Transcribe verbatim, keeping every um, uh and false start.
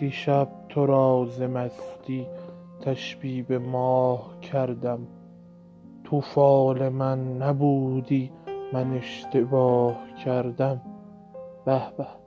دیشب تو را ز مستی تشبیه به ماه کردم، تو فال من نبودی من اشتباه کردم. به به.